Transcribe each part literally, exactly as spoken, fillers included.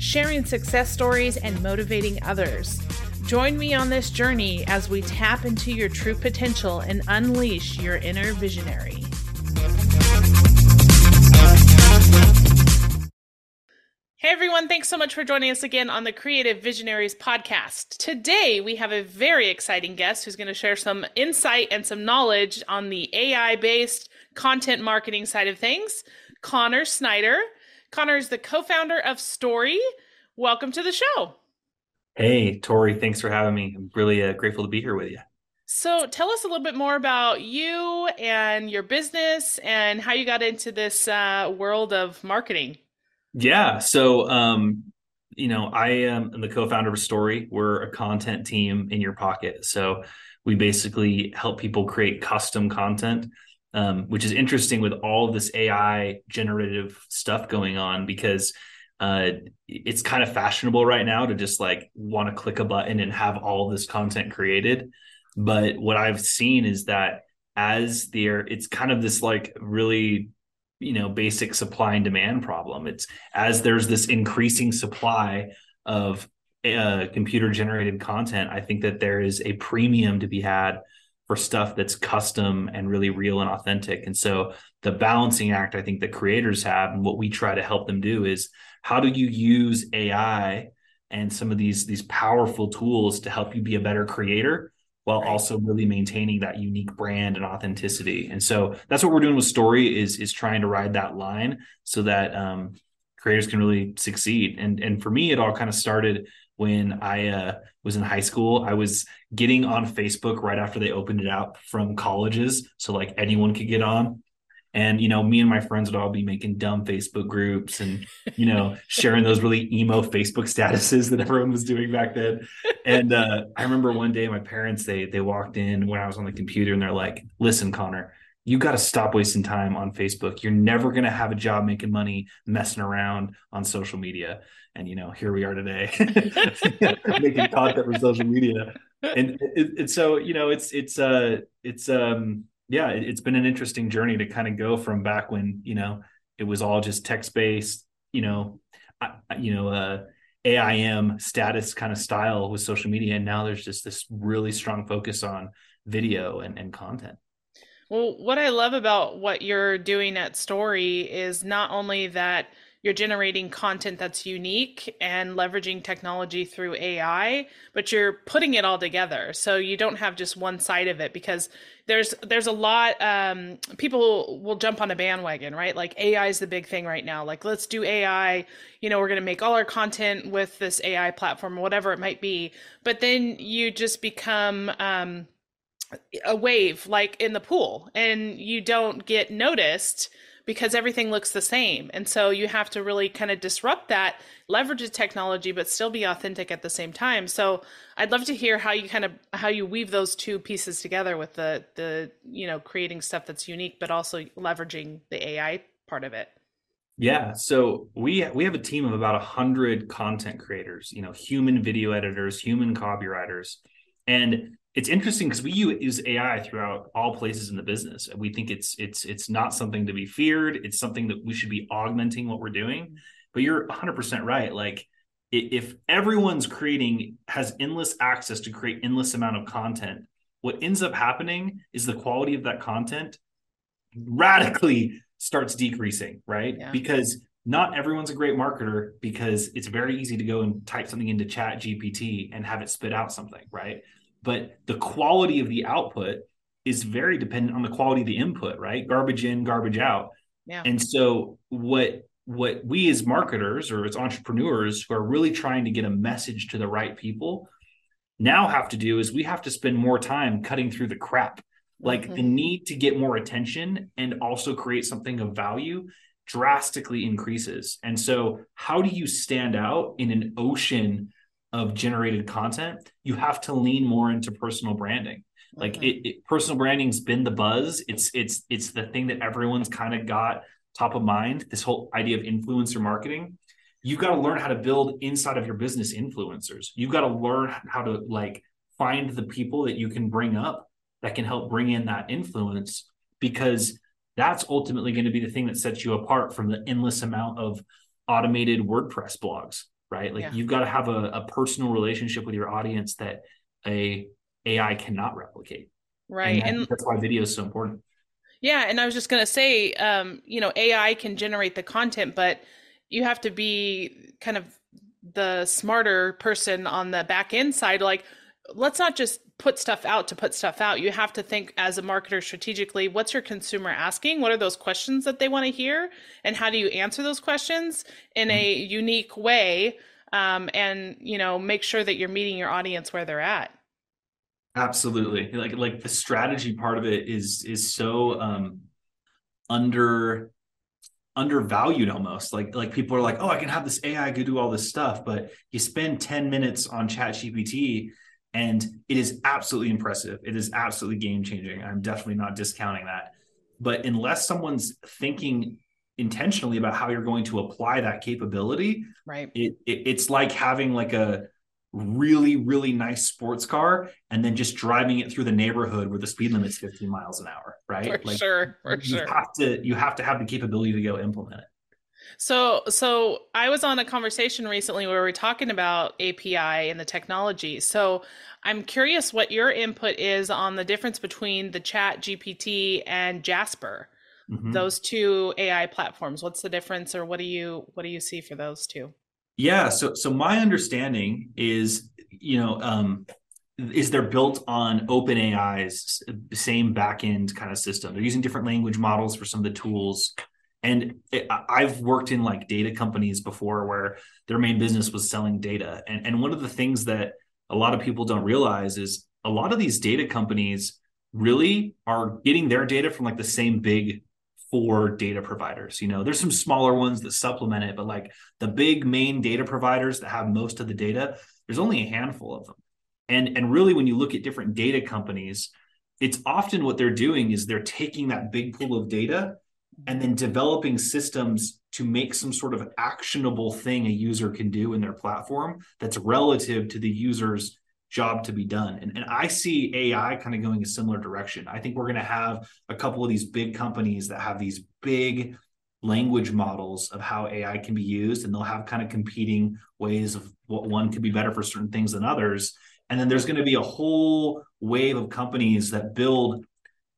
sharing success stories, and motivating others. Join me on this journey as we tap into your true potential and unleash your inner visionary. Hey everyone, thanks so much for joining us again on the Creative Visionaries Podcast. Today we have a very exciting guest who's going to share some insight and some knowledge on the A I-based content marketing side of things, Connor Snyder. Connor is the co-founder of Storyy. Welcome to the show. Hey, Tori, thanks for having me. I'm really uh, grateful to be here with you. So tell us a little bit more about you and your business and how you got into this uh, world of marketing. Yeah. So, um, you know, I am the co-founder of Storyy. We're a content team in your pocket. So we basically help people create custom content, um, which is interesting with all of this A I generative stuff going on, because uh, it's kind of fashionable right now to just like want to click a button and have all this content created. But what I've seen is that as there, it's kind of this like really you know, basic supply and demand problem. It's as there's this increasing supply of uh, computer generated content, I think that there is a premium to be had for stuff that's custom and really real and authentic. And so the balancing act, I think that creators have, and what we try to help them do is how do you use A I and some of these, these powerful tools to help you be a better creator while also really maintaining that unique brand and authenticity. And so that's what we're doing with Storyy is, is trying to ride that line so that um, creators can really succeed. And, and for me, it all kind of started when I uh, was in high school. I was getting on Facebook right after they opened it up from colleges, so like anyone could get on. And, you know, me and my friends would all be making dumb Facebook groups and, you know, sharing those really emo Facebook statuses that everyone was doing back then. And uh, I remember one day my parents, they they walked in when I was on the computer and they're like, listen, Connor, you got to stop wasting time on Facebook. You're never going to have a job making money messing around on social media. And, you know, here we are today making content for social media. And, it, and so, you know, it's, it's, uh, it's, um, yeah, it's been an interesting journey to kind of go from back when, you know, it was all just text-based, you know, I, you know, uh, A I M status kind of style with social media. And now there's just this really strong focus on video and, and content. Well, what I love about what you're doing at Storyy is not only that you're generating content that's unique and leveraging technology through A I, but you're putting it all together. So you don't have just one side of it, because there's there's a lot, um, people will jump on a bandwagon, right? Like A I is the big thing right now. Like, let's do A I, you know, we're gonna make all our content with this A I platform, whatever it might be. But then you just become um, a wave, like in the pool, and you don't get noticed because everything looks the same. And so you have to really kind of disrupt that, leverage the technology, but still be authentic at the same time. So I'd love to hear how you kind of, how you weave those two pieces together with the, the, you know, creating stuff that's unique, but also leveraging the A I part of it. Yeah. So we, we have a team of about a hundred content creators, you know, human video editors, human copywriters. And it's interesting because we use A I throughout all places in the business. We think it's it's it's not something to be feared. It's something that we should be augmenting what we're doing. But you're one hundred percent right. Like if everyone's creating, has endless access to create endless amount of content, what ends up happening is the quality of that content radically starts decreasing, right? Yeah. Because not everyone's a great marketer, because it's very easy to go and type something into ChatGPT and have it spit out something, right? But the quality of the output is very dependent on the quality of the input, right? Garbage in, garbage out. Yeah. And so what what we as marketers or as entrepreneurs who are really trying to get a message to the right people now have to do is we have to spend more time cutting through the crap, like mm-hmm. the need to get more attention and also create something of value drastically increases. And so how do you stand out in an ocean of generated content? You have to lean more into personal branding. Like okay. it, it, personal branding's been the buzz. It's, it's, it's the thing that everyone's kind of got top of mind, this whole idea of influencer marketing. You've got to learn how to build inside of your business influencers. You've got to learn how to like find the people that you can bring up that can help bring in that influence, because that's ultimately going to be the thing that sets you apart from the endless amount of automated WordPress blogs, right? Like yeah. you've got to have a, a personal relationship with your audience that a A I cannot replicate. Right. And, and that's why video is so important. Yeah. And I was just going to say, um, you know, A I can generate the content, but you have to be kind of the smarter person on the back end side. Like, let's not just put stuff out to put stuff out. You have to think as a marketer strategically, what's your consumer asking? What are those questions that they want to hear? And how do you answer those questions in a unique way? Um, and, you know, make sure that you're meeting your audience where they're at. Absolutely. Like, like the strategy part of it is, is so um, under undervalued almost. Like, like people are like, oh, I can have this A I go do all this stuff, but you spend ten minutes on ChatGPT and it is absolutely impressive. It is absolutely game changing. I'm definitely not discounting that. But unless someone's thinking intentionally about how you're going to apply that capability, right? It, it it's like having like a really, really nice sports car and then just driving it through the neighborhood where the speed limit's fifteen miles an hour, right? For like, sure, for you sure. Have to, you have to have the capability to go implement it. So, so I was on a conversation recently where we were talking about A P I and the technology. So I'm curious what your input is on the difference between the Chat G P T and Jasper, mm-hmm. those two A I platforms. What's the difference, or what do you, what do you see for those two? Yeah. So, so my understanding is, you know, um, is they're built on OpenAI's same backend kind of system. They're using different language models for some of the tools. And it, I've worked in like data companies before where their main business was selling data. And, and one of the things that a lot of people don't realize is a lot of these data companies really are getting their data from like the same big four data providers. You know, there's some smaller ones that supplement it, but like the big main data providers that have most of the data, there's only a handful of them. And, and really when you look at different data companies, it's often what they're doing is they're taking that big pool of data and then developing systems to make some sort of actionable thing a user can do in their platform that's relative to the user's job to be done. And, and I see A I kind of going a similar direction. I think we're going to have a couple of these big companies that have these big language models of how A I can be used, and they'll have kind of competing ways of what one could be better for certain things than others. And then there's going to be a whole wave of companies that build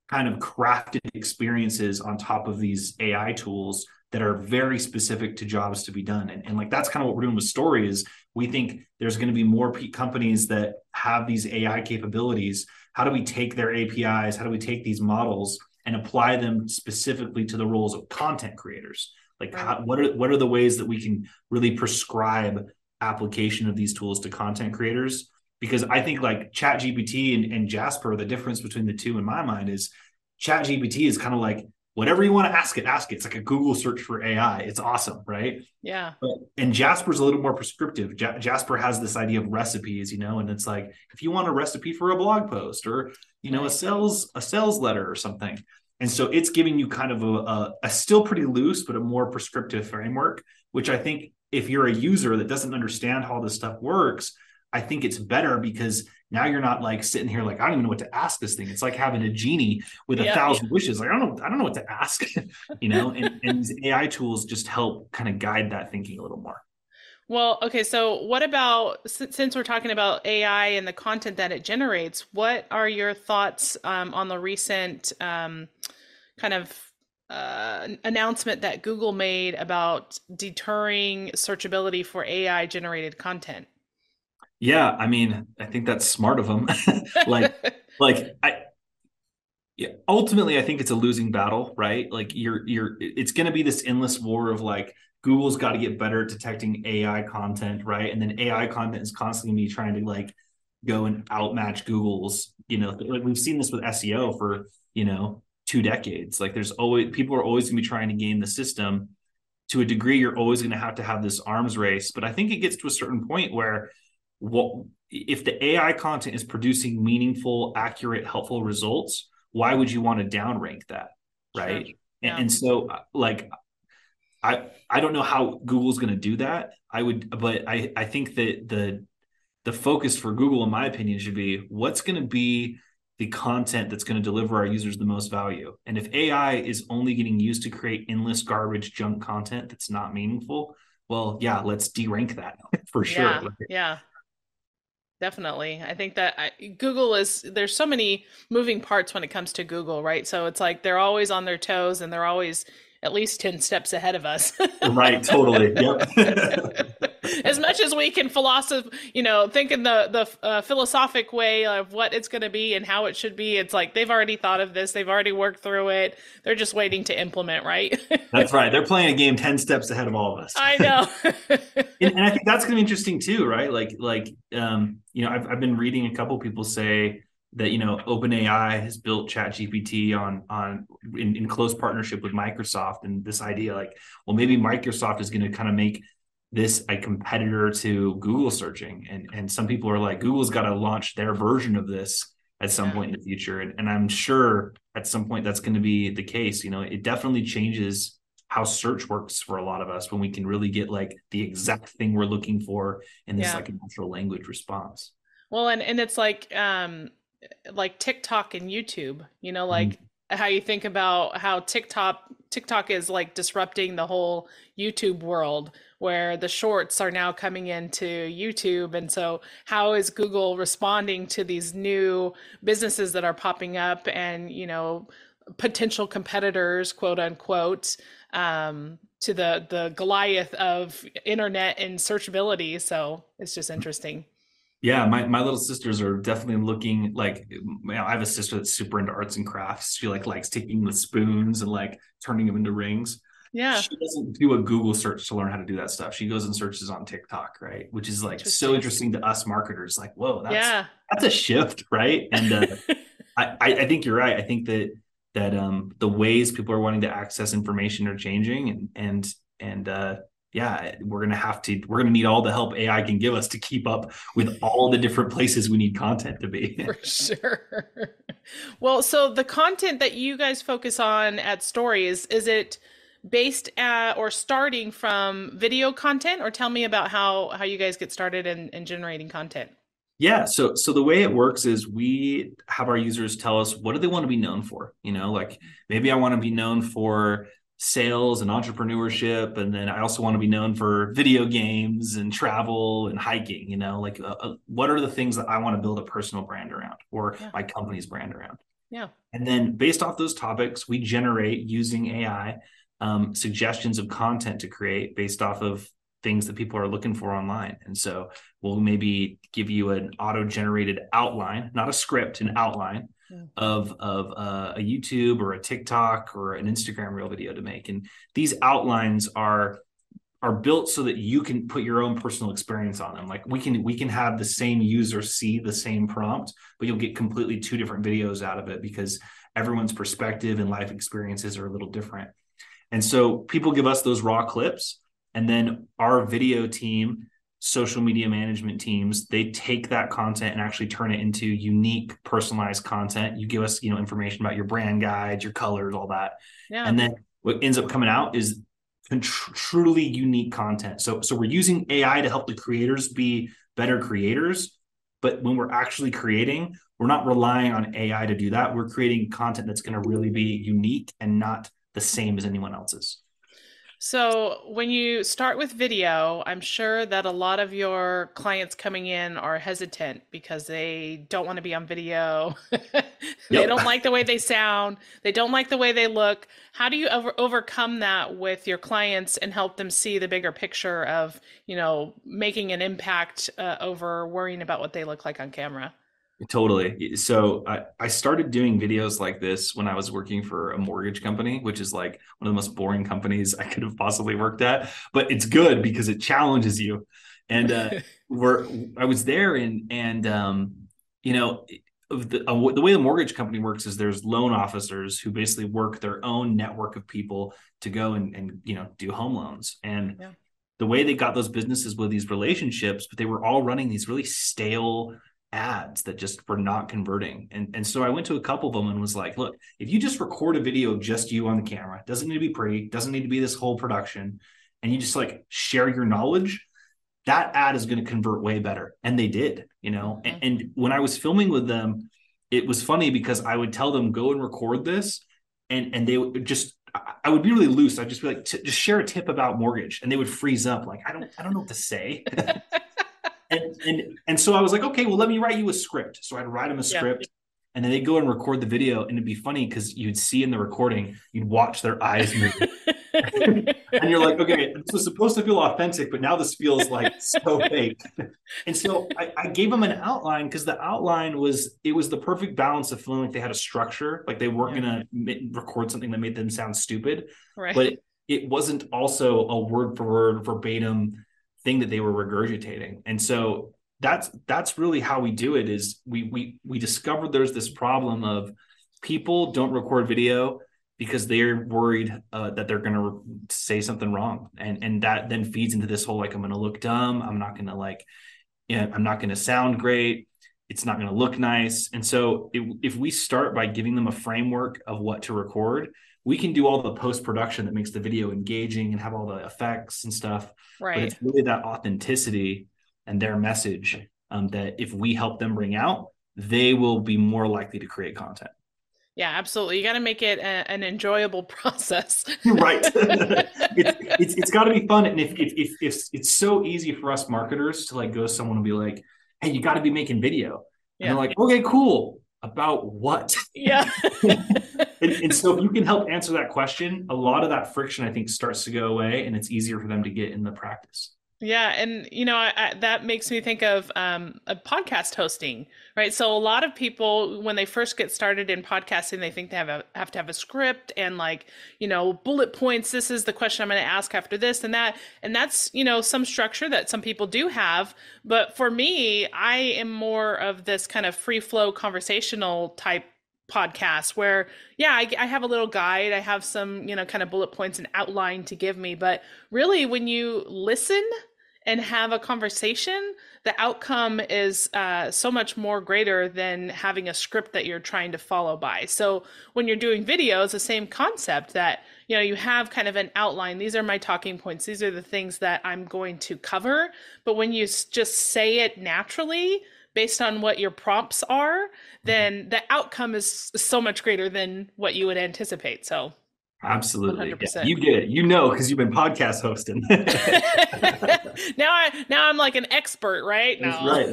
kind of crafted experiences on top of these A I tools that are very specific to jobs to be done. And, and like, that's kind of what we're doing with Storyy is we think there's going to be more p- companies that have these A I capabilities. How do we take their A P Is? How do we take these models and apply them specifically to the roles of content creators? Like right. how, what are, what are the ways that we can really prescribe application of these tools to content creators? Because I think like Chat G P T and, and Jasper, the difference between the two in my mind is Chat G P T is kind of like, whatever you want to ask it, ask it. It's like a Google search for A I. It's awesome, right? Yeah. But, and Jasper's a little more prescriptive. Ja- Jasper has this idea of recipes, you know, and it's like, if you want a recipe for a blog post or, you know, right. a sales a sales letter or something. And so it's giving you kind of a, a, a still pretty loose, but a more prescriptive framework, which I think if you're a user that doesn't understand how this stuff works, I think it's better because now you're not like sitting here like, I don't even know what to ask this thing. It's like having a genie with a yeah, thousand yeah. wishes. Like, I don't know, I don't know what to ask, you know, and, and these A I tools just help kind of guide that thinking a little more. Well, okay. So what about, since we're talking about A I and the content that it generates, what are your thoughts um, on the recent um, kind of uh, announcement that Google made about deterring searchability for A I generated content? Yeah, I mean, I think that's smart of them. like, like I, yeah, ultimately, I think it's a losing battle, right? Like, you're, you're, it's going to be this endless war of like, Google's got to get better at detecting A I content, right? And then A I content is constantly me trying to like go and outmatch Google's, you know, like we've seen this with S E O for, you know, two decades. Like, there's always, people are always going to be trying to game the system. to a degree, you're always going to have to have this arms race. But I think it gets to a certain point where what if the A I content is producing meaningful, accurate, helpful results, why would you want to downrank that? Right. Sure. Yeah. And, and so like, I, I don't know how Google's going to do that. I would, but I, I think that the, the focus for Google, in my opinion, should be what's going to be the content that's going to deliver our users the most value. And if A I is only getting used to create endless garbage junk content that's not meaningful, well, yeah, let's derank that for sure. Yeah, right? Yeah, definitely. I think that I, Google is, there's so many moving parts when it comes to Google, right? So it's like they're always on their toes and they're always at least ten steps ahead of us. Right, totally. Yep. As much as we can philosoph, you know, think in the, the uh, philosophic way of what it's going to be and how it should be. It's like, they've already thought of this. They've already worked through it. They're just waiting to implement, right? That's right. They're playing a game ten steps ahead of all of us. I know. and, and I think that's going to be interesting too, right? Like, like, um, you know, I've, I've been reading a couple people say that, you know, OpenAI has built ChatGPT on, on in, in close partnership with Microsoft. And this idea like, well, maybe Microsoft is going to kind of make this a competitor to Google searching. And, and some people are like, Google's got to launch their version of this at some yeah. point in the future. And, and I'm sure at some point that's going to be the case. You know, it definitely changes how search works for a lot of us when we can really get like the exact thing we're looking for in this yeah. like natural language response. Well, and, and it's like, um, like TikTok and YouTube, you know, like mm-hmm. how you think about how TikTok, TikTok is like disrupting the whole YouTube world, where the shorts are now coming into YouTube. And so how is Google responding to these new businesses that are popping up and, you know, potential competitors, quote unquote, um, to the, the Goliath of internet and searchability. So it's just interesting. Yeah. My, my little sisters are definitely looking like, you know, I have a sister that's super into arts and crafts. She like likes taking the spoons and like turning them into rings. Yeah. She doesn't do a Google search to learn how to do that stuff. She goes and searches on TikTok, right? Which is like interesting. So interesting to us marketers. Like, whoa, that's yeah. that's a shift, right? And uh, I, I think you're right. I think that that um, the ways people are wanting to access information are changing, and and and uh, yeah, we're gonna have to we're gonna need all the help A I can give us to keep up with all the different places we need content to be. For sure. Well, so the content that you guys focus on at Storyy, is it based at or starting from video content, or tell me about how how you guys get started in, in generating content? Yeah, so so the way it works is we have our users tell us what do they want to be known for. You know, like maybe I want to be known for sales and entrepreneurship, and then I also want to be known for video games and travel and hiking. You know, like uh, what are the things that I want to build a personal brand around, or yeah. my company's brand around? Yeah, and then based off those topics, we generate using A I. Um, suggestions of content to create based off of things that people are looking for online. And so we'll maybe give you an auto-generated outline, not a script, an outline yeah. of, of uh, a YouTube or a TikTok or an Instagram reel video to make. And these outlines are are built so that you can put your own personal experience on them. Like we can we can have the same user see the same prompt, but you'll get completely two different videos out of it because everyone's perspective and life experiences are a little different. And so people give us those raw clips, and then our video team, social media management teams, they take that content and actually turn it into unique, personalized content. You give us, you know, information about your brand guides, your colors, all that. Yeah. And then what ends up coming out is tr- truly unique content. So, so we're using A I to help the creators be better creators, but when we're actually creating, we're not relying on A I to do that. We're creating content that's going to really be unique and not the same as anyone else's. So when you start with video, I'm sure that a lot of your clients coming in are hesitant because they don't want to be on video. Yep. They don't like the way they sound. They don't like the way they look. How do you over- overcome that with your clients and help them see the bigger picture of, you know, making an impact uh, over worrying about what they look like on camera? Totally. So I, I started doing videos like this when I was working for a mortgage company, which is like one of the most boring companies I could have possibly worked at, but it's good because it challenges you. And uh, we're, I was there and, and um, you know, the, uh, the way the mortgage company works is there's loan officers who basically work their own network of people to go and, and you know, do home loans. And yeah. the way they got those businesses with these relationships, but they were all running these really stale ads that just were not converting. And, and so I went to a couple of them and was like, look, if you just record a video of just you on the camera, doesn't need to be pretty, doesn't need to be this whole production, and you just like share your knowledge, that ad is going to convert way better. And they did, you know, mm-hmm. and, and when I was filming with them, it was funny because I would tell them, go and record this. And, and they would just, I would be really loose. I'd just be like, just share a tip about mortgage. And they would freeze up. Like, I don't, I don't know what to say. And, and and so I was like, okay, well, let me write you a script. So I'd write them a script, yeah. and then they'd go and record the video. And it'd be funny because you'd see in the recording, you'd watch their eyes move. And you're like, okay, this was supposed to feel authentic, but now this feels like so fake. And so I, I gave them an outline because the outline was, it was the perfect balance of feeling like they had a structure, like they weren't yeah. going to record something that made them sound stupid. Right. But it, it wasn't also a word for word verbatim thing that they were regurgitating. And so that's that's really how we do it. Is we we we discovered there's this problem of people don't record video because they're worried uh, that they're going to re- say something wrong, and and that then feeds into this whole like, I'm going to look dumb, I'm not going to like, yeah, you know, I'm not going to sound great, it's not going to look nice. And so it, if we start by giving them a framework of what to record, we can do all the post-production that makes the video engaging and have all the effects and stuff. Right. But it's really that authenticity and their message um, that if we help them bring out, they will be more likely to create content. Yeah, absolutely. You got to make it a, an enjoyable process. Right. It's it's, it's got to be fun. And if, if, if, if it's so easy for us marketers to like go to someone and be like, hey, you got to be making video. And yeah. they're like, okay, cool. About what? Yeah. And, and so if you can help answer that question, a lot of that friction, I think, starts to go away, and it's easier for them to get in the practice. Yeah. And, you know, I, I, that makes me think of um, a podcast hosting, right? So a lot of people, when they first get started in podcasting, they think they have, a, have to have a script and like, you know, bullet points. This is the question I'm going to ask after this and that. And that's, you know, some structure that some people do have. But for me, I am more of this kind of free flow conversational type podcast where, yeah, I, I have a little guide. I have some, you know, kind of bullet points and outline to give me. But really, when you listen and have a conversation, the outcome is uh, so much more greater than having a script that you're trying to follow by. So when you're doing videos, the same concept that, you know, you have kind of an outline. These are my talking points. These are the things that I'm going to cover. But when you just say it naturally, based on what your prompts are, then the outcome is so much greater than what you would anticipate. So absolutely. Yeah, you get it. You know, because you've been podcast hosting. now I now I'm like an expert, right? That's no. right.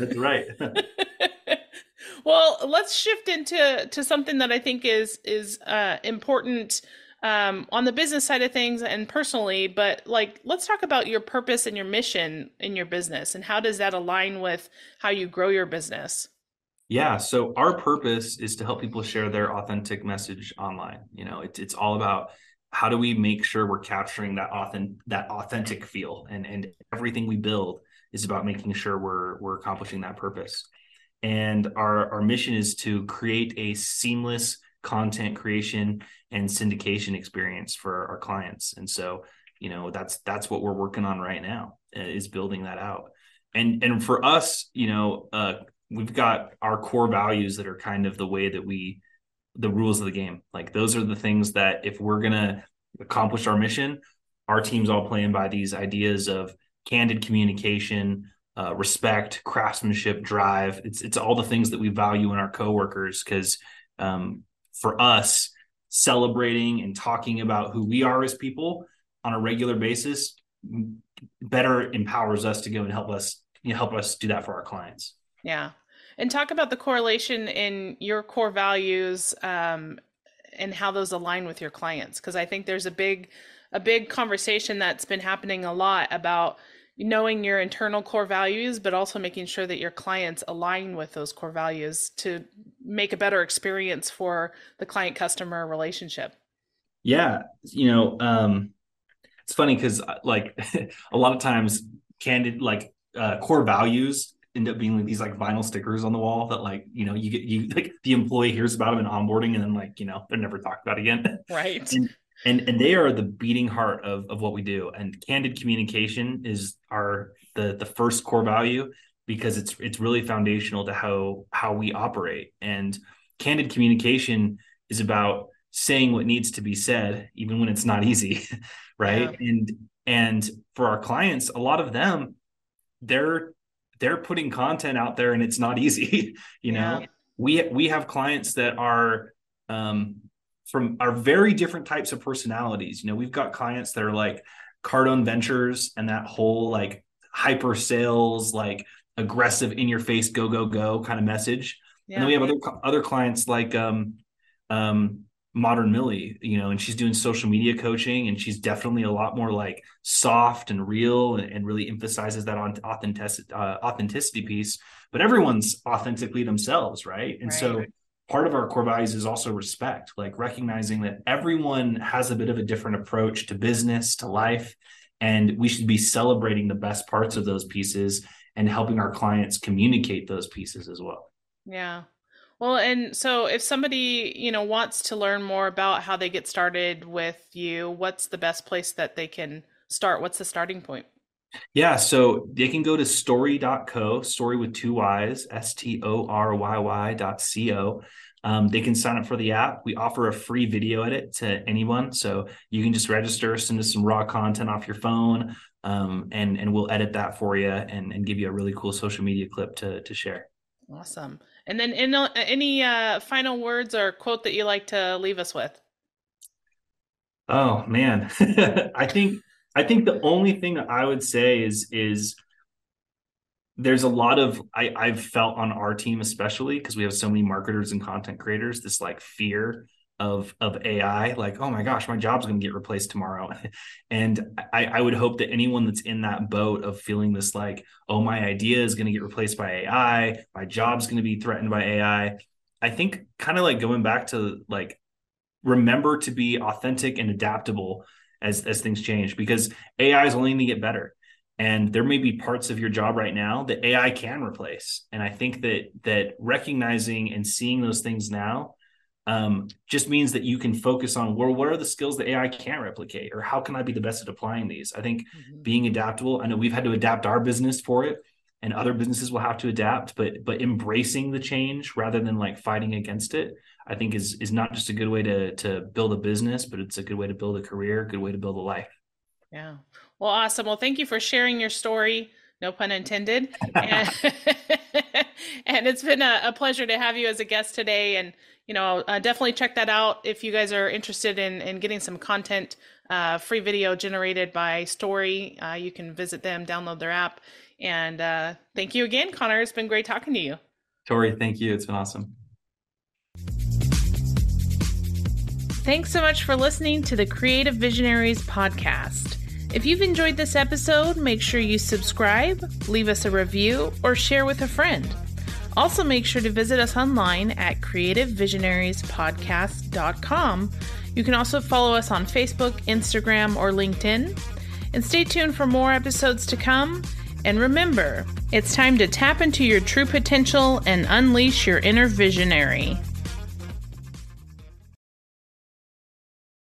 That's right. Well, let's shift into to something that I think is is uh, important um, on the business side of things and personally, but like, let's talk about your purpose and your mission in your business and how does that align with how you grow your business? Yeah. So our purpose is to help people share their authentic message online. You know, it's, it's all about how do we make sure we're capturing that authentic, that authentic feel, and, and everything we build is about making sure we're, we're accomplishing that purpose. And our, our mission is to create a seamless content creation and syndication experience for our clients. And so, you know, that's, that's what we're working on right now, is building that out. And, and for us, you know, uh, we've got our core values that are kind of the way that we, the rules of the game. Like those are the things that if we're going to accomplish our mission, our team's all playing by these ideas of candid communication, uh, respect, craftsmanship, drive. It's, it's all the things that we value in our coworkers. Cause, um, for us, celebrating and talking about who we are as people on a regular basis better empowers us to go and help us, you know, help us do that for our clients. Yeah. And talk about the correlation in your core values um, and how those align with your clients. Because I think there's a big, a big conversation that's been happening a lot about knowing your internal core values, but also making sure that your clients align with those core values to make a better experience for the client customer relationship. Yeah. You know, um, it's funny because like a lot of times candid, like uh, core values end up being like these like vinyl stickers on the wall that like, you know, you get, you like the employee hears about them in onboarding and then like, you know, they're never talked about again. Right. and, and and they are the beating heart of, of what we do. And candid communication is our, the, the first core value, because it's, it's really foundational to how, how we operate. And candid communication is about saying what needs to be said, even when it's not easy. Right. Yeah. And, and for our clients, a lot of them, they're, they're putting content out there and it's not easy. You know, yeah. we, we have clients that are, um, from are very different types of personalities. You know, we've got clients that are like Cardone Ventures and that whole like hyper sales, like aggressive in your face, go, go, go kind of message. Yeah. And then we have other, other clients like, um, um, Modern Millie, you know, and she's doing social media coaching, and she's definitely a lot more like soft and real, and, and really emphasizes that on authenticity, uh, authenticity piece. But everyone's authentically themselves, right? And right. so part of our core values is also respect, like recognizing that everyone has a bit of a different approach to business, to life, and we should be celebrating the best parts of those pieces and helping our clients communicate those pieces as well. Yeah. Well, and so if somebody, you know, wants to learn more about how they get started with you, what's the best place that they can start? What's the starting point? Yeah. So they can go to storyy dot co, Storyy with two Y's, S T O R Y Y dot C O. Um, they can sign up for the app. We offer a free video edit to anyone. So you can just register, send us some raw content off your phone, um, and, and we'll edit that for you and, and give you a really cool social media clip to, to share. Awesome. And then in, uh, any uh, final words or quote that you like to leave us with? Oh, man. I think I think the only thing that I would say is is there's a lot of I, I've felt on our team, especially because we have so many marketers and content creators, this like fear of of A I, like, oh, my gosh, my job's going to get replaced tomorrow. And I, I would hope that anyone that's in that boat of feeling this like, oh, my idea is going to get replaced by A I, my job's going to be threatened by A I. I think kind of like going back to like, remember to be authentic and adaptable as, as things change, because A I is only going to get better. And there may be parts of your job right now that A I can replace. And I think that that recognizing and seeing those things now Um, just means that you can focus on, well, what are the skills that A I can't replicate, or how can I be the best at applying these? I think mm-hmm. being adaptable, I know we've had to adapt our business for it, and other businesses will have to adapt, but but embracing the change rather than like fighting against it, I think is is not just a good way to to build a business, but it's a good way to build a career, good way to build a life. Yeah. Well, awesome. Well, thank you for sharing your story. No pun intended. And, and it's been a, a pleasure to have you as a guest today. And, you know, uh, definitely check that out if you guys are interested in, in getting some content, uh, free video generated by Storyy. Uh, you can visit them, download their app. And uh, thank you again, Connor. It's been great talking to you. Tori, thank you. It's been awesome. Thanks so much for listening to the Creative Visionaries podcast. If you've enjoyed this episode, make sure you subscribe, leave us a review, or share with a friend. Also, make sure to visit us online at creative visionaries podcast dot com. You can also follow us on Facebook, Instagram, or LinkedIn. And stay tuned for more episodes to come. And remember, it's time to tap into your true potential and unleash your inner visionary.